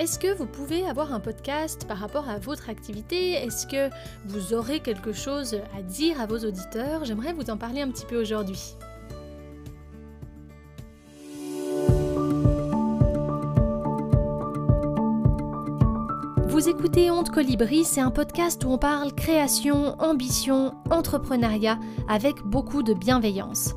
Est-ce que vous pouvez avoir un podcast par rapport à votre activité? Est-ce que vous aurez quelque chose à dire à vos auditeurs? J'aimerais vous en parler un petit peu aujourd'hui. Vous écoutez Honte Colibri, c'est un podcast où on parle création, ambition, entrepreneuriat avec beaucoup de bienveillance.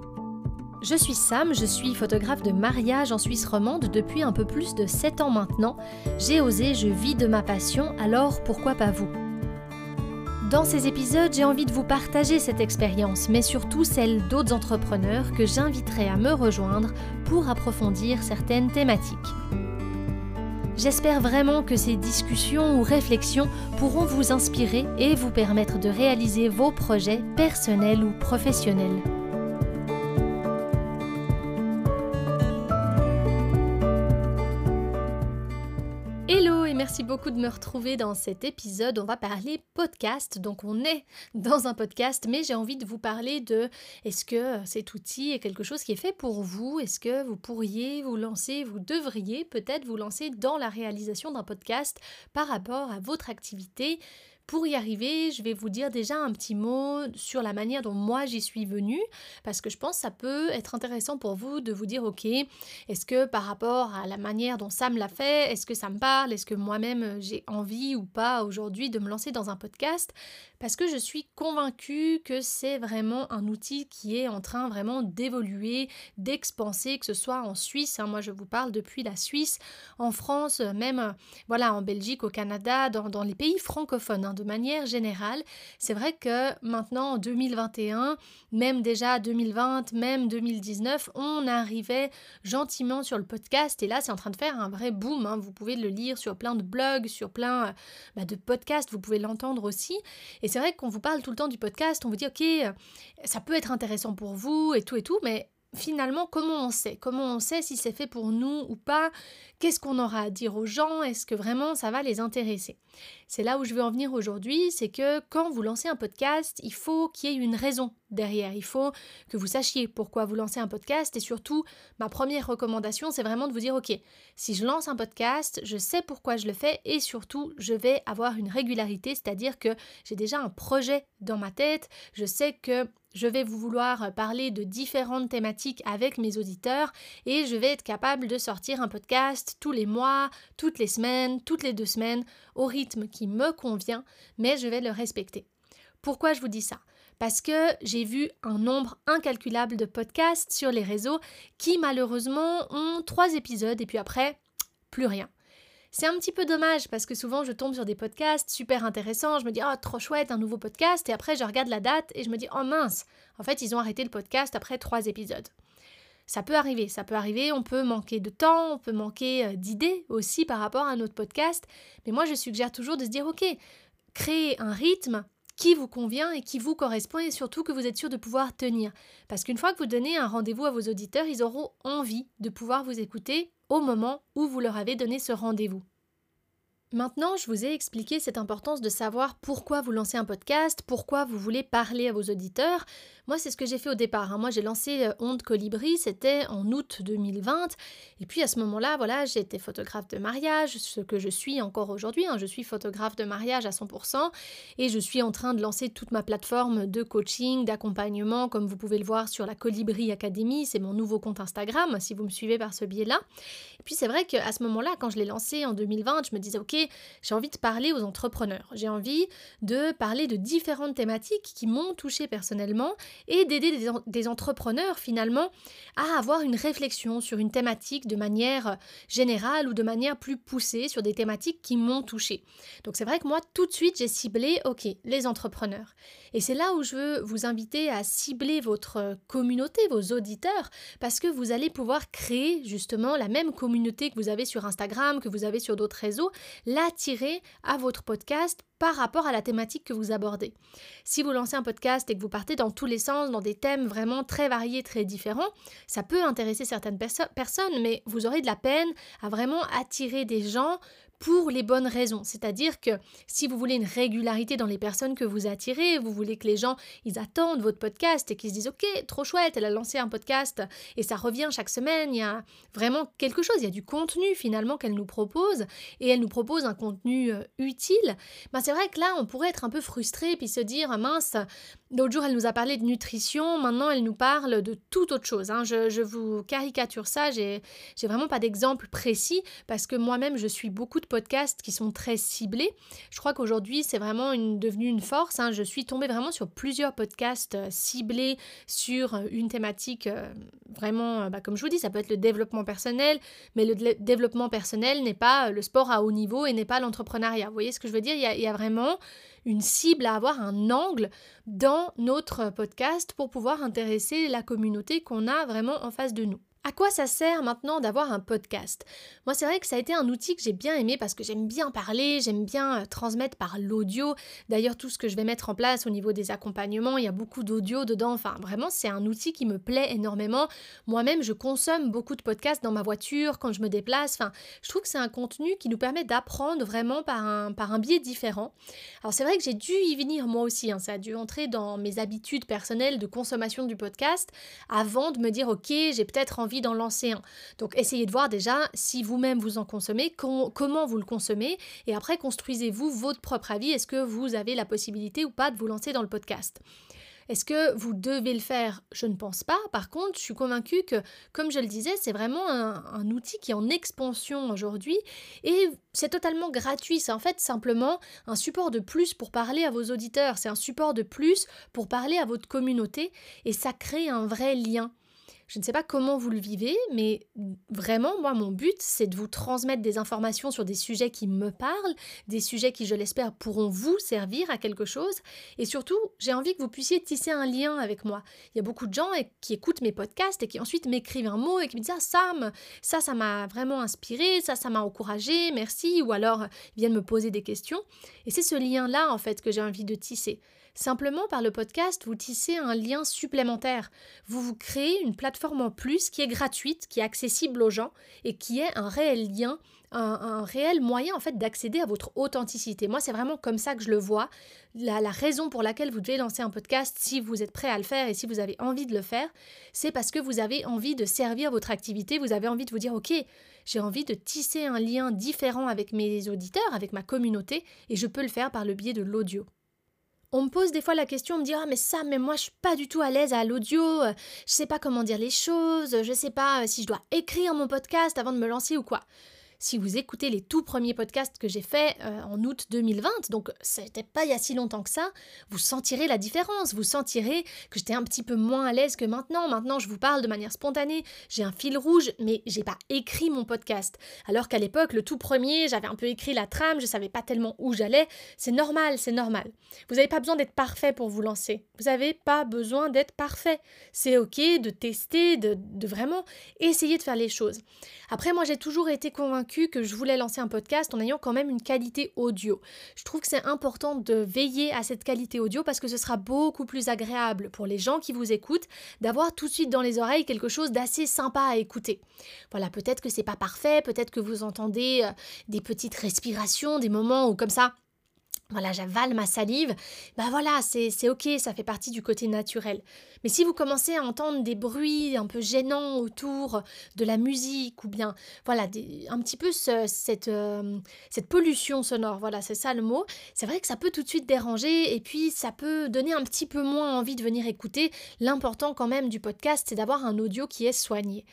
Je suis Sam, je suis photographe de mariage en Suisse romande depuis un peu plus de 7 ans maintenant. J'ai osé, je vis de ma passion, alors pourquoi pas vous? Dans ces épisodes, j'ai envie de vous partager cette expérience, mais surtout celle d'autres entrepreneurs que j'inviterai à me rejoindre pour approfondir certaines thématiques. J'espère vraiment que ces discussions ou réflexions pourront vous inspirer et vous permettre de réaliser vos projets personnels ou professionnels. Hello et merci beaucoup de me retrouver dans cet épisode. On va parler podcast, donc on est dans un podcast, mais j'ai envie de vous parler de est-ce que cet outil est quelque chose qui est fait pour vous? Est-ce que vous pourriez vous lancer, vous devriez peut-être vous lancer dans la réalisation d'un podcast par rapport à votre activité? Pour y arriver, je vais vous dire déjà un petit mot sur la manière dont moi j'y suis venue, parce que je pense que ça peut être intéressant pour vous de vous dire ok, est-ce que par rapport à la manière dont Sam l'a fait, est-ce que ça me parle, est-ce que moi-même j'ai envie ou pas aujourd'hui de me lancer dans un podcast, parce que je suis convaincue que c'est vraiment un outil qui est en train vraiment d'évoluer, d'expanser, que ce soit en Suisse, hein, moi je vous parle depuis la Suisse, en France, même voilà, en Belgique, au Canada, dans les pays francophones, hein. De manière générale, c'est vrai que maintenant en 2021, même déjà 2020, même 2019, on arrivait gentiment sur le podcast et là c'est en train de faire un vrai boom, hein. Vous pouvez le lire sur plein de blogs, sur plein de podcasts, vous pouvez l'entendre aussi et c'est vrai qu'on vous parle tout le temps du podcast, on vous dit ok, ça peut être intéressant pour vous et tout, mais finalement, comment on sait? Comment on sait si c'est fait pour nous ou pas? Qu'est-ce qu'on aura à dire aux gens? Est-ce que vraiment ça va les intéresser? C'est là où je veux en venir aujourd'hui, c'est que quand vous lancez un podcast, il faut qu'il y ait une raison derrière. Il faut que vous sachiez pourquoi vous lancez un podcast et surtout, ma première recommandation, c'est vraiment de vous dire ok, si je lance un podcast, je sais pourquoi je le fais et surtout, je vais avoir une régularité, c'est-à-dire que j'ai déjà un projet dans ma tête, je sais que je vais vous vouloir parler de différentes thématiques avec mes auditeurs et je vais être capable de sortir un podcast tous les mois, toutes les semaines, toutes les 2 semaines, au rythme qui me convient, mais je vais le respecter. Pourquoi je vous dis ça ? Parce que j'ai vu un nombre incalculable de podcasts sur les réseaux qui malheureusement ont 3 épisodes et puis après, plus rien. C'est un petit peu dommage parce que souvent je tombe sur des podcasts super intéressants, je me dis « Oh, trop chouette, un nouveau podcast » et après je regarde la date et je me dis « Oh mince, en fait ils ont arrêté le podcast après 3 épisodes ». Ça peut arriver, on peut manquer de temps, on peut manquer d'idées aussi par rapport à notre podcast, mais moi je suggère toujours de se dire « Ok, créez un rythme » qui vous convient et qui vous correspond et surtout que vous êtes sûr de pouvoir tenir. Parce qu'une fois que vous donnez un rendez-vous à vos auditeurs, ils auront envie de pouvoir vous écouter au moment où vous leur avez donné ce rendez-vous. Maintenant, je vous ai expliqué cette importance de savoir pourquoi vous lancez un podcast, pourquoi vous voulez parler à vos auditeurs. Moi, c'est ce que j'ai fait au départ, hein. Moi, j'ai lancé Honte Colibri, c'était en août 2020. Et puis, à ce moment-là, voilà, j'étais photographe de mariage, ce que je suis encore aujourd'hui, hein. Je suis photographe de mariage à 100% et je suis en train de lancer toute ma plateforme de coaching, d'accompagnement, comme vous pouvez le voir sur la Colibri Academy. C'est mon nouveau compte Instagram, si vous me suivez par ce biais-là. Et puis, c'est vrai qu'à ce moment-là, quand je l'ai lancé en 2020, je me disais, OK, j'ai envie de parler aux entrepreneurs, j'ai envie de parler de différentes thématiques qui m'ont touchée personnellement et d'aider des entrepreneurs finalement à avoir une réflexion sur une thématique de manière générale ou de manière plus poussée sur des thématiques qui m'ont touchée. Donc c'est vrai que moi tout de suite j'ai ciblé ok, les entrepreneurs et c'est là où je veux vous inviter à cibler votre communauté, vos auditeurs parce que vous allez pouvoir créer justement la même communauté que vous avez sur Instagram, que vous avez sur d'autres réseaux, l'attirer à votre podcast par rapport à la thématique que vous abordez. Si vous lancez un podcast et que vous partez dans tous les sens, dans des thèmes vraiment très variés, très différents, ça peut intéresser certaines personnes, mais vous aurez de la peine à vraiment attirer des gens pour les bonnes raisons. C'est-à-dire que si vous voulez une régularité dans les personnes que vous attirez, vous voulez que les gens, ils attendent votre podcast et qu'ils se disent « Ok, trop chouette, elle a lancé un podcast et ça revient chaque semaine, il y a vraiment quelque chose, il y a du contenu finalement qu'elle nous propose et elle nous propose un contenu utile. » Ben, c'est vrai que là, on pourrait être un peu frustré puis se dire « Mince, l'autre jour, elle nous a parlé de nutrition, maintenant elle nous parle de toute autre chose. » Je vous caricature ça, j'ai vraiment pas d'exemple précis parce que moi-même, je suis beaucoup de podcasts qui sont très ciblés. Je crois qu'aujourd'hui, c'est vraiment devenu une force. Je suis tombée vraiment sur plusieurs podcasts ciblés sur une thématique vraiment, comme je vous dis, ça peut être le développement personnel, mais le développement personnel n'est pas le sport à haut niveau et n'est pas l'entrepreneuriat. Vous voyez ce que je veux dire ? Il y a vraiment une cible à avoir, un angle dans notre podcast pour pouvoir intéresser la communauté qu'on a vraiment en face de nous. À quoi ça sert maintenant d'avoir un podcast? Moi, c'est vrai que ça a été un outil que j'ai bien aimé parce que j'aime bien parler, j'aime bien transmettre par l'audio. D'ailleurs, tout ce que je vais mettre en place au niveau des accompagnements, il y a beaucoup d'audio dedans. Enfin, vraiment, c'est un outil qui me plaît énormément. Moi-même, je consomme beaucoup de podcasts dans ma voiture, quand je me déplace. Enfin, je trouve que c'est un contenu qui nous permet d'apprendre vraiment par un biais différent. Alors, c'est vrai que j'ai dû y venir moi aussi. Ça a dû entrer dans mes habitudes personnelles de consommation du podcast avant de me dire, ok, j'ai peut-être envie d'en lancer un. Donc essayez de voir déjà si vous-même vous en consommez, comment vous le consommez et après construisez-vous votre propre avis. Est-ce que vous avez la possibilité ou pas de vous lancer dans le podcast ? Est-ce que vous devez le faire? Je ne pense pas. Par contre, je suis convaincue que, comme je le disais, c'est vraiment un outil qui est en expansion aujourd'hui et c'est totalement gratuit. C'est en fait simplement un support de plus pour parler à vos auditeurs. C'est un support de plus pour parler à votre communauté et ça crée un vrai lien. Je ne sais pas comment vous le vivez, mais vraiment, moi, mon but, c'est de vous transmettre des informations sur des sujets qui me parlent, des sujets qui, je l'espère, pourront vous servir à quelque chose. Et surtout, j'ai envie que vous puissiez tisser un lien avec moi. Il y a beaucoup de gens qui écoutent mes podcasts et qui ensuite m'écrivent un mot et qui me disent « Ah, Sam, ça m'a vraiment inspiré, ça m'a encouragé, merci », ou alors ils viennent me poser des questions. Et c'est ce lien-là, en fait, que j'ai envie de tisser. Simplement, par le podcast, vous tissez un lien supplémentaire. Vous créez une plateforme en plus qui est gratuite, qui est accessible aux gens et qui est un réel lien, un réel moyen en fait d'accéder à votre authenticité. Moi, c'est vraiment comme ça que je le vois. La raison pour laquelle vous devez lancer un podcast, si vous êtes prêt à le faire et si vous avez envie de le faire, c'est parce que vous avez envie de servir votre activité, vous avez envie de vous dire « Ok, j'ai envie de tisser un lien différent avec mes auditeurs, avec ma communauté et je peux le faire par le biais de l'audio. » On me pose des fois la question, on me dit « Ah mais Sam, mais moi je suis pas du tout à l'aise à l'audio, je sais pas comment dire les choses, je sais pas si je dois écrire mon podcast avant de me lancer ou quoi ». Si vous écoutez les tout premiers podcasts que j'ai faits en août 2020, donc c'était pas il y a si longtemps que ça, vous sentirez la différence, vous sentirez que j'étais un petit peu moins à l'aise que maintenant. Maintenant, je vous parle de manière spontanée, j'ai un fil rouge, mais j'ai pas écrit mon podcast. Alors qu'à l'époque, le tout premier, j'avais un peu écrit la trame, je savais pas tellement où j'allais. C'est normal, c'est normal. Vous n'avez pas besoin d'être parfait pour vous lancer. Vous n'avez pas besoin d'être parfait. C'est ok de tester, de vraiment essayer de faire les choses. Après, moi, j'ai toujours été convaincue que je voulais lancer un podcast en ayant quand même une qualité audio. Je trouve que c'est important de veiller à cette qualité audio parce que ce sera beaucoup plus agréable pour les gens qui vous écoutent d'avoir tout de suite dans les oreilles quelque chose d'assez sympa à écouter. Voilà, peut-être que c'est pas parfait, peut-être que vous entendez des petites respirations, des moments où comme ça, voilà, j'avale ma salive, ben voilà, c'est ok, ça fait partie du côté naturel. Mais si vous commencez à entendre des bruits un peu gênants autour de la musique ou bien, voilà, un petit peu cette pollution sonore, voilà, c'est ça le mot, c'est vrai que ça peut tout de suite déranger et puis ça peut donner un petit peu moins envie de venir écouter. L'important quand même du podcast, c'est d'avoir un audio qui est soigné.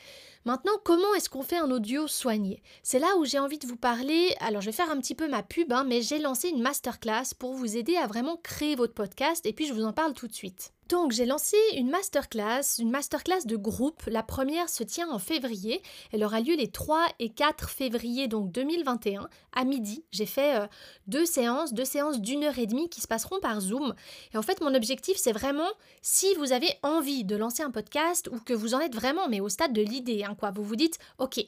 Maintenant, comment est-ce qu'on fait un audio soigné? C'est là où j'ai envie de vous parler. Alors, je vais faire un petit peu ma pub, mais j'ai lancé une masterclass pour vous aider à vraiment créer votre podcast et puis je vous en parle tout de suite. Donc j'ai lancé une masterclass de groupe. La première se tient en février. Elle aura lieu les 3 et 4 février donc 2021 à midi. J'ai fait deux séances d'1h30 qui se passeront par Zoom. Et en fait, mon objectif, c'est vraiment si vous avez envie de lancer un podcast ou que vous en êtes vraiment, mais au stade de l'idée, hein, quoi. Vous vous dites, ok,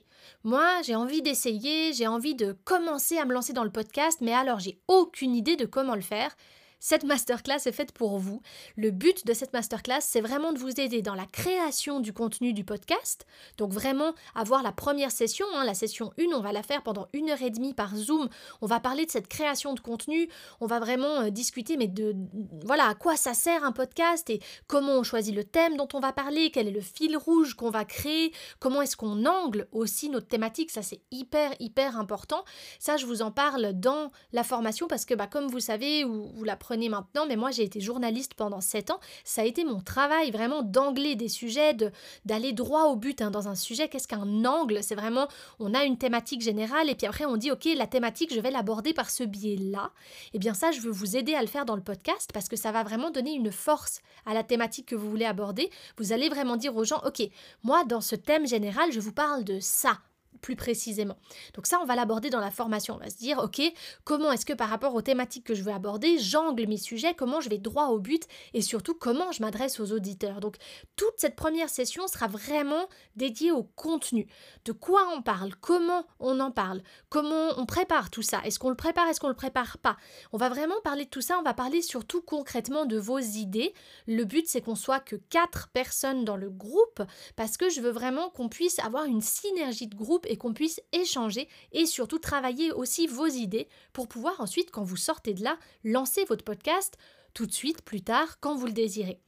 moi j'ai envie d'essayer, j'ai envie de commencer à me lancer dans le podcast, mais alors j'ai aucune idée de comment le faire. Cette masterclass est faite pour vous. Le but de cette masterclass, c'est vraiment de vous aider dans la création du contenu du podcast. Donc vraiment avoir la première session, hein, la session 1, on va la faire pendant 1h30 par Zoom. On va parler de cette création de contenu, on va vraiment discuter mais de voilà, à quoi ça sert un podcast et comment on choisit le thème dont on va parler, quel est le fil rouge qu'on va créer, comment est-ce qu'on angle aussi notre thématique, ça c'est hyper important. Ça je vous en parle dans la formation parce que bah, comme vous savez, ou la maintenant, mais moi j'ai été journaliste pendant 7 ans, ça a été mon travail vraiment d'angler des sujets, d'aller droit au but hein, dans un sujet. Qu'est-ce qu'un angle? C'est vraiment, on a une thématique générale et puis après on dit ok, la thématique je vais l'aborder par ce biais-là. Et bien ça je veux vous aider à le faire dans le podcast parce que ça va vraiment donner une force à la thématique que vous voulez aborder. Vous allez vraiment dire aux gens ok, moi dans ce thème général je vous parle de ça plus précisément. Donc ça, on va l'aborder dans la formation. On va se dire, ok, comment est-ce que par rapport aux thématiques que je veux aborder, j'angle mes sujets, comment je vais droit au but et surtout, comment je m'adresse aux auditeurs. Donc, toute cette première session sera vraiment dédiée au contenu. De quoi on parle, comment on en parle, comment on prépare tout ça. Est-ce qu'on le prépare, est-ce qu'on le prépare pas? On va vraiment parler de tout ça, on va parler surtout concrètement de vos idées. Le but, c'est qu'on soit que 4 personnes dans le groupe parce que je veux vraiment qu'on puisse avoir une synergie de groupe et qu'on puisse échanger et surtout travailler aussi vos idées pour pouvoir ensuite, quand vous sortez de là, lancer votre podcast tout de suite, plus tard, quand vous le désirez.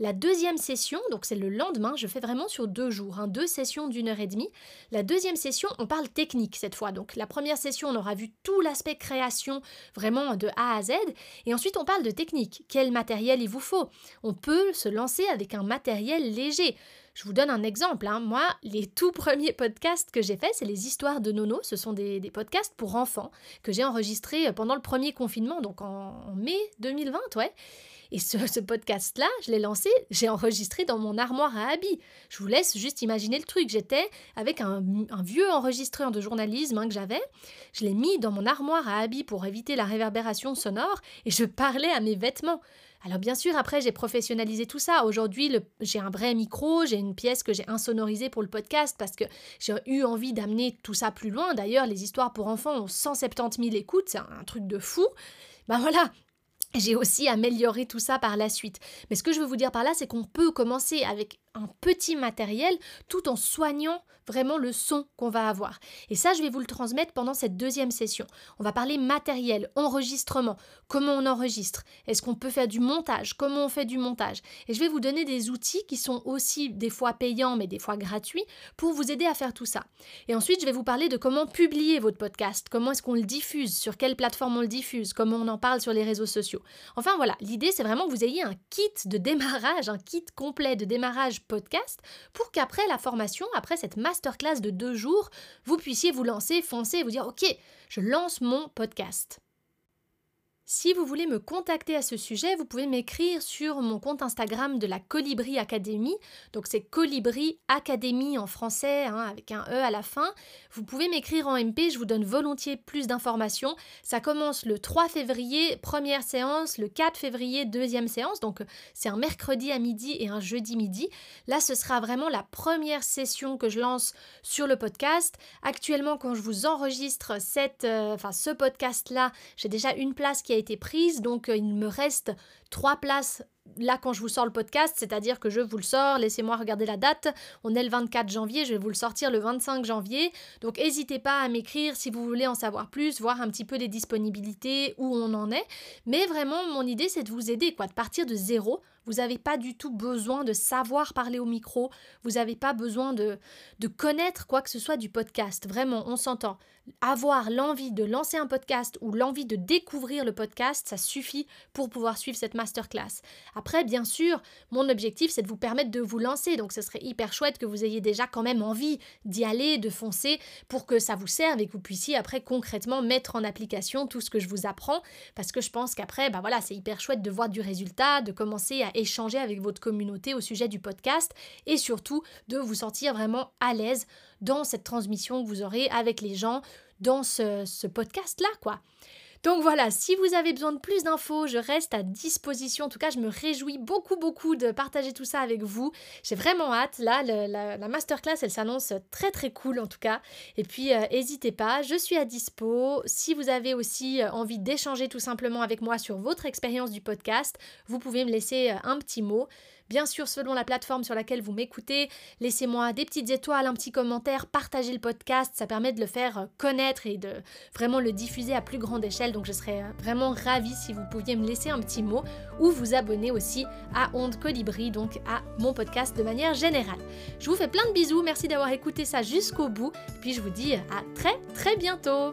La deuxième session, donc c'est le lendemain, je fais vraiment sur 2 jours, hein, 2 sessions d'1h30. La deuxième session, on parle technique cette fois. Donc la première session, on aura vu tout l'aspect création, vraiment de A à Z. Et ensuite, on parle de technique. Quel matériel il vous faut? On peut se lancer avec un matériel léger. Je vous donne un exemple, hein. Moi, les tout premiers podcasts que j'ai faits, c'est Les histoires de Nono. Ce sont des podcasts pour enfants que j'ai enregistrés pendant le premier confinement, donc en mai 2020, ouais. Et ce podcast-là, je l'ai lancé, j'ai enregistré dans mon armoire à habits. Je vous laisse juste imaginer le truc. J'étais avec un vieux enregistreur de journalisme hein, que j'avais. Je l'ai mis dans mon armoire à habits pour éviter la réverbération sonore et je parlais à mes vêtements. Alors bien sûr, après, j'ai professionnalisé tout ça. Aujourd'hui, j'ai un vrai micro, j'ai une pièce que j'ai insonorisée pour le podcast parce que j'ai eu envie d'amener tout ça plus loin. D'ailleurs, les histoires pour enfants ont 170 000 écoutes, c'est un truc de fou. Ben voilà, j'ai aussi amélioré tout ça par la suite. Mais ce que je veux vous dire par là, c'est qu'on peut commencer avec un petit matériel tout en soignant vraiment le son qu'on va avoir. Et ça, je vais vous le transmettre pendant cette deuxième session. On va parler matériel, enregistrement, comment on enregistre, est-ce qu'on peut faire du montage, comment on fait du montage. Et je vais vous donner des outils qui sont aussi des fois payants mais des fois gratuits pour vous aider à faire tout ça. Et ensuite, je vais vous parler de comment publier votre podcast, comment est-ce qu'on le diffuse, sur quelle plateforme on le diffuse, comment on en parle sur les réseaux sociaux. Enfin voilà, l'idée c'est vraiment que vous ayez un kit de démarrage, un kit complet de démarrage podcast pour qu'après la formation, après cette masterclass de 2 jours, vous puissiez vous lancer, foncer et vous dire « Ok, je lance mon podcast ». Si vous voulez me contacter à ce sujet, vous pouvez m'écrire sur mon compte Instagram de la Colibri Academy. Donc c'est Colibri Academy en français, hein, avec un E à la fin. Vous pouvez m'écrire en MP, je vous donne volontiers plus d'informations. Ça commence le 3 février, première séance, le 4 février, deuxième séance. Donc c'est un mercredi à midi et un jeudi midi. Là, ce sera vraiment la première session que je lance sur le podcast. Actuellement, quand je vous enregistre ce podcast-là, j'ai déjà une place qui a été prise, donc il me reste 3 places là quand je vous sors le podcast, c'est-à-dire que je vous le sors, laissez-moi regarder la date, on est le 24 janvier, je vais vous le sortir le 25 janvier, donc n'hésitez pas à m'écrire si vous voulez en savoir plus, voir un petit peu les disponibilités, où on en est, mais vraiment mon idée c'est de vous aider, quoi, de partir de zéro. Vous n'avez pas du tout besoin de savoir parler au micro, vous n'avez pas besoin de connaître quoi que ce soit du podcast, vraiment, on s'entend. Avoir l'envie de lancer un podcast ou l'envie de découvrir le podcast, ça suffit pour pouvoir suivre cette masterclass. Après, bien sûr, mon objectif, c'est de vous permettre de vous lancer. Donc, ce serait hyper chouette que vous ayez déjà quand même envie d'y aller, de foncer pour que ça vous serve et que vous puissiez après concrètement mettre en application tout ce que je vous apprends. Parce que je pense qu'après, bah voilà, c'est hyper chouette de voir du résultat, de commencer à à échanger avec votre communauté au sujet du podcast et surtout de vous sentir vraiment à l'aise dans cette transmission que vous aurez avec les gens dans ce podcast-là, quoi. Donc voilà, si vous avez besoin de plus d'infos, je reste à disposition. En tout cas, je me réjouis beaucoup de partager tout ça avec vous. J'ai vraiment hâte. Là, la masterclass, elle s'annonce très cool en tout cas. Et puis, n'hésitez pas, je suis à dispo. Si vous avez aussi envie d'échanger tout simplement avec moi sur votre expérience du podcast, vous pouvez me laisser un petit mot. Bien sûr, selon la plateforme sur laquelle vous m'écoutez, laissez-moi des petites étoiles, un petit commentaire, partagez le podcast, ça permet de le faire connaître et de vraiment le diffuser à plus grande échelle. Donc je serais vraiment ravie si vous pouviez me laisser un petit mot ou vous abonner aussi à Honte Colibri, donc à mon podcast de manière générale. Je vous fais plein de bisous, merci d'avoir écouté ça jusqu'au bout, puis je vous dis à très bientôt.